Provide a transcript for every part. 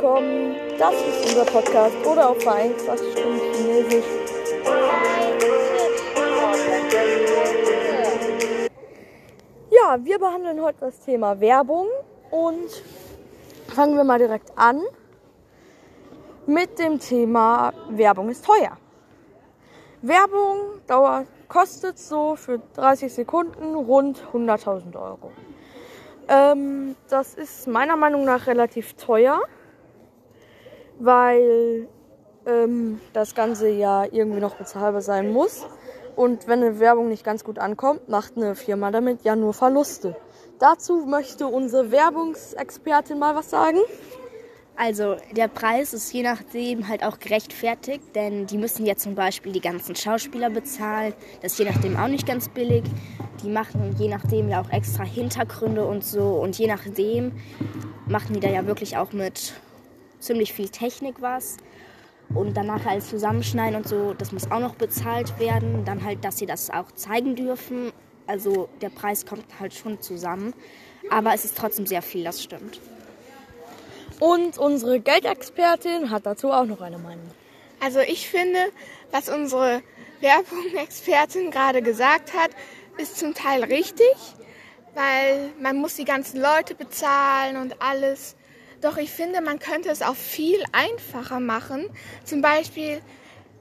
willkommen. Das ist unser Podcast oder auch vereinfacht und Chinesisch. Ja, wir behandeln heute das Thema Werbung und fangen wir mal direkt an mit dem Thema Werbung ist teuer. Werbung kostet so für 30 Sekunden rund 100.000 Euro. Das ist meiner Meinung nach relativ teuer, weil das Ganze ja irgendwie noch bezahlbar sein muss. Und wenn eine Werbung nicht ganz gut ankommt, macht eine Firma damit ja nur Verluste. Dazu möchte unsere Werbungsexpertin mal was sagen. Also der Preis ist je nachdem halt auch gerechtfertigt, denn die müssen ja zum Beispiel die ganzen Schauspieler bezahlen. Das ist je nachdem auch nicht ganz billig. Die machen je nachdem ja auch extra Hintergründe und so. Und je nachdem machen die da ja wirklich auch mit ziemlich viel Technik was. Und danach alles zusammenschneiden und so, das muss auch noch bezahlt werden. Dann halt, dass sie das auch zeigen dürfen. Also der Preis kommt halt schon zusammen. Aber es ist trotzdem sehr viel, das stimmt. Und unsere Geldexpertin hat dazu auch noch eine Meinung. Also ich finde, was unsere Werbungsexpertin gerade gesagt hat, ist zum Teil richtig, weil man muss die ganzen Leute bezahlen und alles. Doch ich finde, man könnte es auch viel einfacher machen. Zum Beispiel,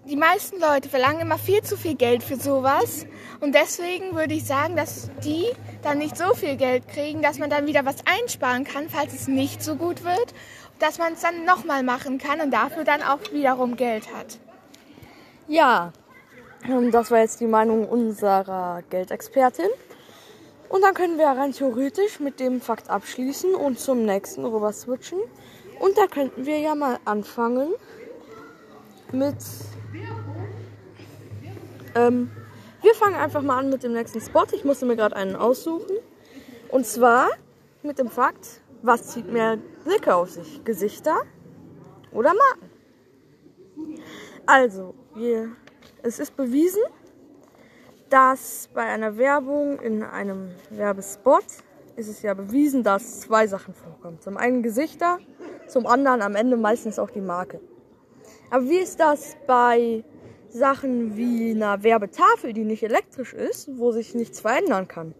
die meisten Leute verlangen immer viel zu viel Geld für sowas. Und deswegen würde ich sagen, dass die dann nicht so viel Geld kriegen, dass man dann wieder was einsparen kann, falls es nicht so gut wird, dass man es dann nochmal machen kann und dafür dann auch wiederum Geld hat. Ja, das war jetzt die Meinung unserer Geldexpertin. Und dann können wir rein theoretisch mit dem Fakt abschließen und zum nächsten rüber switchen. Und da könnten wir ja mal anfangen mit... wir fangen einfach mal an mit dem nächsten Spot. Ich musste mir gerade einen aussuchen. Und zwar mit dem Fakt, was zieht mehr Blicke auf sich? Gesichter oder Marken? Also, es ist bewiesen, dass bei einer Werbung in einem Werbespot ist es ja bewiesen, dass zwei Sachen vorkommen. Zum einen Gesichter, zum anderen am Ende meistens auch die Marke. Aber wie ist das bei Sachen wie einer Werbetafel, die nicht elektrisch ist, wo sich nichts verändern kann?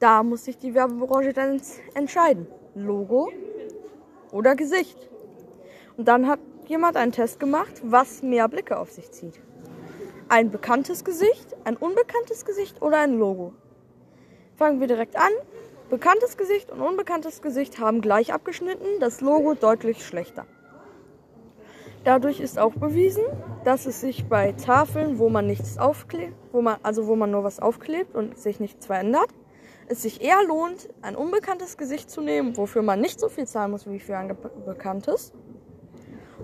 Da muss sich die Werbebranche dann entscheiden. Logo oder Gesicht. Und dann hat jemand einen Test gemacht, was mehr Blicke auf sich zieht. Ein bekanntes Gesicht, ein unbekanntes Gesicht oder ein Logo? Fangen wir direkt an. Bekanntes Gesicht und unbekanntes Gesicht haben gleich abgeschnitten, das Logo deutlich schlechter. Dadurch ist auch bewiesen, dass es sich bei Tafeln, wo man nichts aufklebt, wo man nur was aufklebt und sich nichts verändert, es sich eher lohnt, ein unbekanntes Gesicht zu nehmen, wofür man nicht so viel zahlen muss wie für ein bekanntes.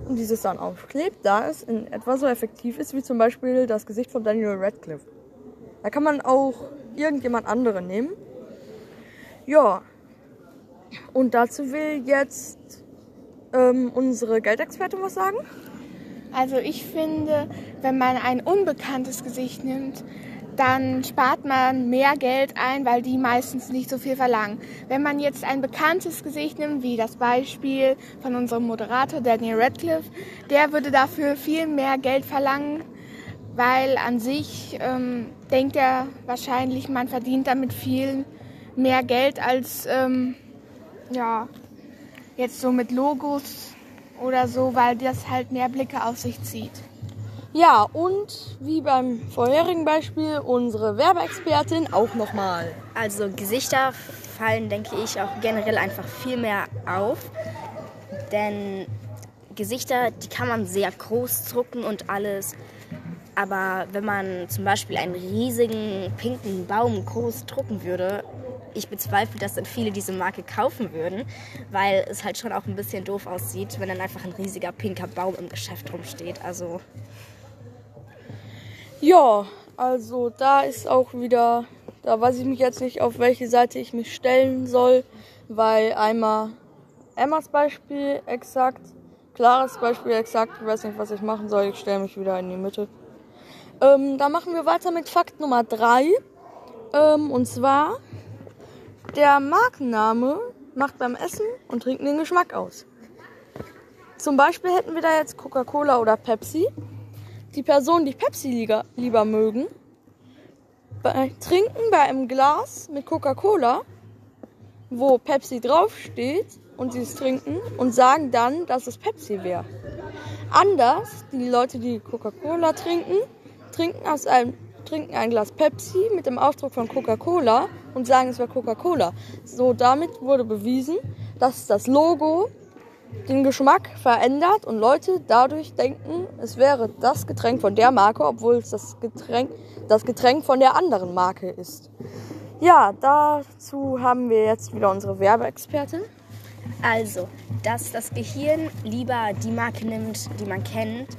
Und dieses dann aufklebt, da es in etwa so effektiv ist wie zum Beispiel das Gesicht von Daniel Radcliffe. Da kann man auch irgendjemand anderen nehmen. Ja, und dazu will jetzt unsere Geldexpertin was sagen? Also ich finde, wenn man ein unbekanntes Gesicht nimmt, dann spart man mehr Geld ein, weil die meistens nicht so viel verlangen. Wenn man jetzt ein bekanntes Gesicht nimmt, wie das Beispiel von unserem Moderator Daniel Radcliffe, der würde dafür viel mehr Geld verlangen, weil an sich denkt er wahrscheinlich, man verdient damit viel mehr Geld als jetzt so mit Logos oder so, weil das halt mehr Blicke auf sich zieht. Ja, und wie beim vorherigen Beispiel unsere Werbeexpertin auch nochmal. Also Gesichter fallen, denke ich, auch generell einfach viel mehr auf. Denn Gesichter, die kann man sehr groß drucken und alles. Aber wenn man zum Beispiel einen riesigen pinken Baum groß drucken würde... Ich bezweifle, dass dann viele diese Marke kaufen würden, weil es halt schon auch ein bisschen doof aussieht, wenn dann einfach ein riesiger pinker Baum im Geschäft rumsteht. Also ja, also da ist auch wieder, da weiß ich mich jetzt nicht, auf welche Seite ich mich stellen soll, weil einmal Emmas Beispiel exakt, Claras Beispiel exakt, ich weiß nicht, was ich machen soll, ich stelle mich wieder in die Mitte. Da machen wir weiter mit Fakt Nummer 3, und zwar... Der Markenname macht beim Essen und Trinken den Geschmack aus. Zum Beispiel hätten wir da jetzt Coca-Cola oder Pepsi. Die Personen, die Pepsi lieber mögen, trinken bei einem Glas mit Coca-Cola, wo Pepsi draufsteht und sie es trinken und sagen dann, dass es Pepsi wäre. Anders, die Leute, die Coca-Cola trinken, trinken ein Glas Pepsi mit dem Aufdruck von Coca-Cola und sagen, es wäre Coca-Cola. So, damit wurde bewiesen, dass das Logo den Geschmack verändert und Leute dadurch denken, es wäre das Getränk von der Marke, obwohl es das Getränk von der anderen Marke ist. Ja, dazu haben wir jetzt wieder unsere Werbeexpertin. Also, dass das Gehirn lieber die Marke nimmt, die man kennt,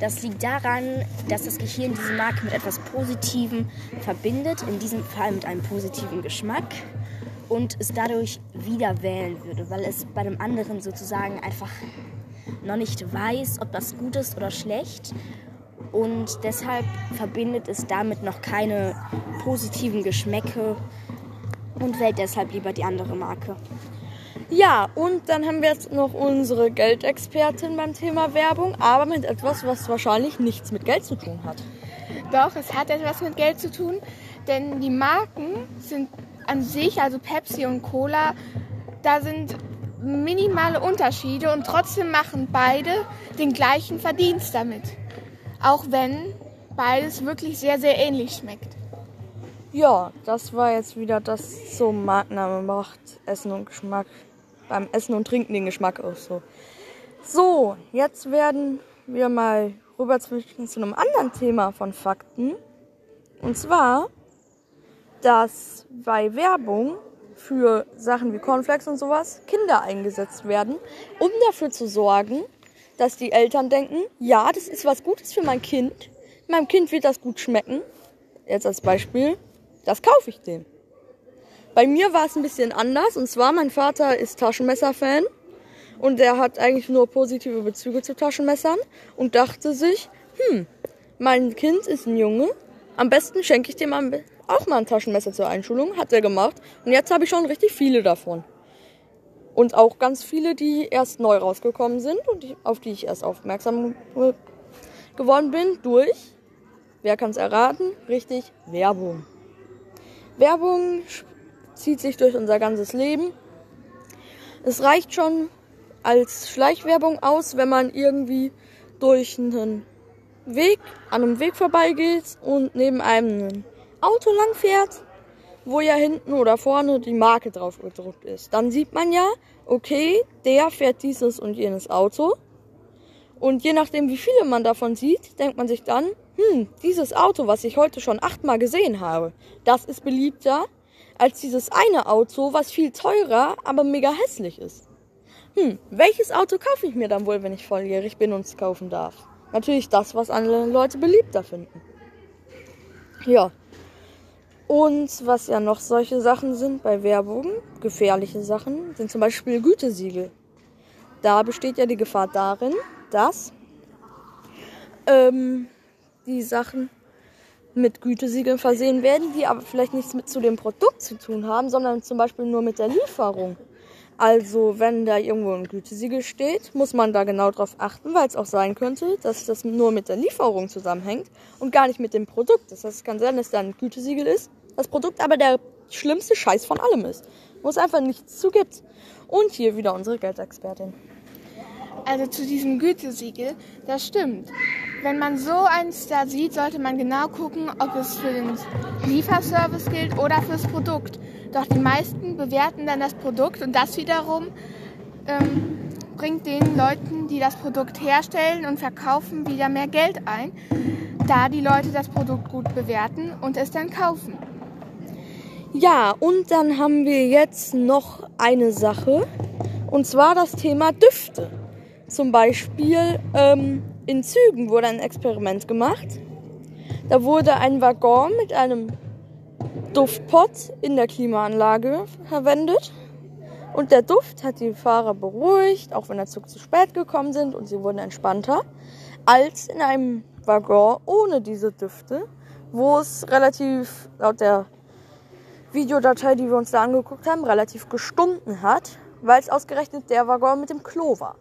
das liegt daran, dass das Gehirn diese Marke mit etwas Positivem verbindet, in diesem Fall mit einem positiven Geschmack, und es dadurch wieder wählen würde, weil es bei dem anderen sozusagen einfach noch nicht weiß, ob das gut ist oder schlecht, und deshalb verbindet es damit noch keine positiven Geschmäcke und wählt deshalb lieber die andere Marke. Ja, und dann haben wir jetzt noch unsere Geldexpertin beim Thema Werbung, aber mit etwas, was wahrscheinlich nichts mit Geld zu tun hat. Doch, es hat etwas mit Geld zu tun, denn die Marken sind an sich, also Pepsi und Cola, da sind minimale Unterschiede und trotzdem machen beide den gleichen Verdienst damit. Auch wenn beides wirklich sehr, sehr ähnlich schmeckt. Ja, das war jetzt wieder das zum Markenname macht Essen und Geschmack. Beim Essen und Trinken den Geschmack auch so. So, jetzt werden wir mal rüber zu einem anderen Thema von Fakten. Und zwar, dass bei Werbung für Sachen wie Cornflakes und sowas Kinder eingesetzt werden, um dafür zu sorgen, dass die Eltern denken, ja, das ist was Gutes für mein Kind. Meinem Kind wird das gut schmecken. Jetzt als Beispiel, das kaufe ich dem. Bei mir war es ein bisschen anders, und zwar mein Vater ist Taschenmesser-Fan und der hat eigentlich nur positive Bezüge zu Taschenmessern und dachte sich, mein Kind ist ein Junge, am besten schenke ich dem auch mal ein Taschenmesser zur Einschulung, hat er gemacht und jetzt habe ich schon richtig viele davon. Und auch ganz viele, die erst neu rausgekommen sind und auf die ich erst aufmerksam geworden bin durch, wer kann es erraten? Richtig, Werbung. Werbung zieht sich durch unser ganzes Leben. Es reicht schon als Schleichwerbung aus, wenn man irgendwie durch einen Weg, an einem Weg vorbeigeht und neben einem Auto langfährt, wo ja hinten oder vorne die Marke drauf gedruckt ist. Dann sieht man ja, okay, der fährt dieses und jenes Auto. Und je nachdem, wie viele man davon sieht, denkt man sich dann, dieses Auto, was ich heute schon 8-mal gesehen habe, das ist beliebter als dieses eine Auto, was viel teurer, aber mega hässlich ist. Welches Auto kaufe ich mir dann wohl, wenn ich volljährig bin und es kaufen darf? Natürlich das, was andere Leute beliebter finden. Ja. Und was ja noch solche Sachen sind bei Werbung, gefährliche Sachen, sind zum Beispiel Gütesiegel. Da besteht ja die Gefahr darin, dass die Sachen mit Gütesiegeln versehen werden, die aber vielleicht nichts mit zu dem Produkt zu tun haben, sondern zum Beispiel nur mit der Lieferung. Also wenn da irgendwo ein Gütesiegel steht, muss man da genau drauf achten, weil es auch sein könnte, dass das nur mit der Lieferung zusammenhängt und gar nicht mit dem Produkt. Das heißt, es kann sein, dass da ein Gütesiegel ist, das Produkt aber der schlimmste Scheiß von allem ist, wo es einfach nichts zu gibt. Und hier wieder unsere Geldexpertin. Also zu diesem Gütesiegel, das stimmt. Wenn man so eins da sieht, sollte man genau gucken, ob es für den Lieferservice gilt oder fürs Produkt. Doch die meisten bewerten dann das Produkt und das wiederum bringt den Leuten, die das Produkt herstellen und verkaufen, wieder mehr Geld ein, da die Leute das Produkt gut bewerten und es dann kaufen. Ja, und dann haben wir jetzt noch eine Sache, und zwar das Thema Düfte. Zum Beispiel in Zügen wurde ein Experiment gemacht. Da wurde ein Waggon mit einem Duftpott in der Klimaanlage verwendet. Und der Duft hat die Fahrer beruhigt, auch wenn der Zug zu spät gekommen sind und sie wurden entspannter, als in einem Waggon ohne diese Düfte, wo es relativ, laut der Videodatei, die wir uns da angeguckt haben, relativ gestunken hat, weil es ausgerechnet der Waggon mit dem Klo war.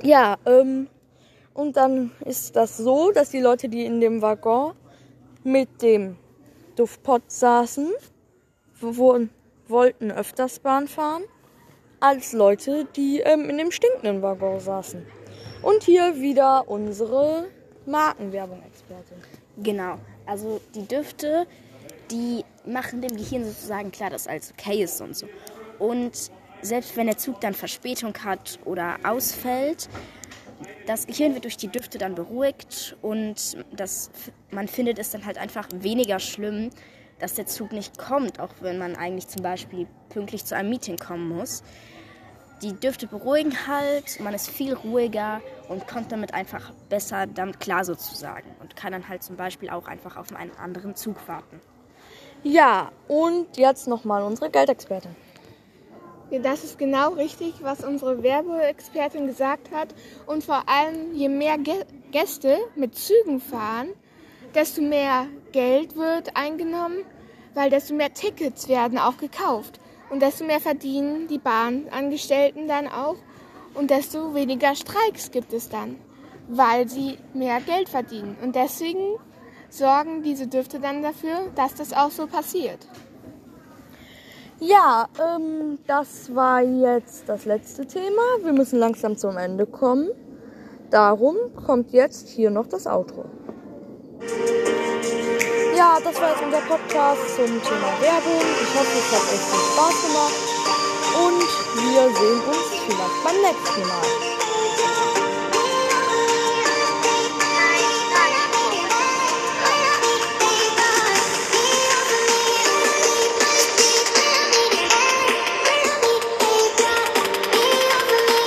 Ja, und dann ist das so, dass die Leute, die in dem Waggon mit dem Duftpott saßen, wollten öfters Bahn fahren, als Leute, die in dem stinkenden Waggon saßen. Und hier wieder unsere Markenwerbung-Expertin. Genau, also die Düfte, die machen dem Gehirn sozusagen klar, dass alles okay ist und so. Und selbst wenn der Zug dann Verspätung hat oder ausfällt, das Gehirn wird durch die Düfte dann beruhigt und man findet es dann halt einfach weniger schlimm, dass der Zug nicht kommt, auch wenn man eigentlich zum Beispiel pünktlich zu einem Meeting kommen muss. Die Düfte beruhigen halt, man ist viel ruhiger und kommt damit einfach besser damit klar sozusagen und kann dann halt zum Beispiel auch einfach auf einen anderen Zug warten. Ja, und jetzt nochmal unsere Geldexpertin. Ja, das ist genau richtig, was unsere Werbeexpertin gesagt hat. Und vor allem, je mehr Gäste mit Zügen fahren, desto mehr Geld wird eingenommen, weil desto mehr Tickets werden auch gekauft. Und desto mehr verdienen die Bahnangestellten dann auch. Und desto weniger Streiks gibt es dann, weil sie mehr Geld verdienen. Und deswegen sorgen diese Düfte dann dafür, dass das auch so passiert. Ja, das war jetzt das letzte Thema. Wir müssen langsam zum Ende kommen. Darum kommt jetzt hier noch das Outro. Ja, das war jetzt unser Podcast zum Thema Werbung. Ich hoffe, es hat euch viel Spaß gemacht. Und wir sehen uns vielleicht beim nächsten Mal.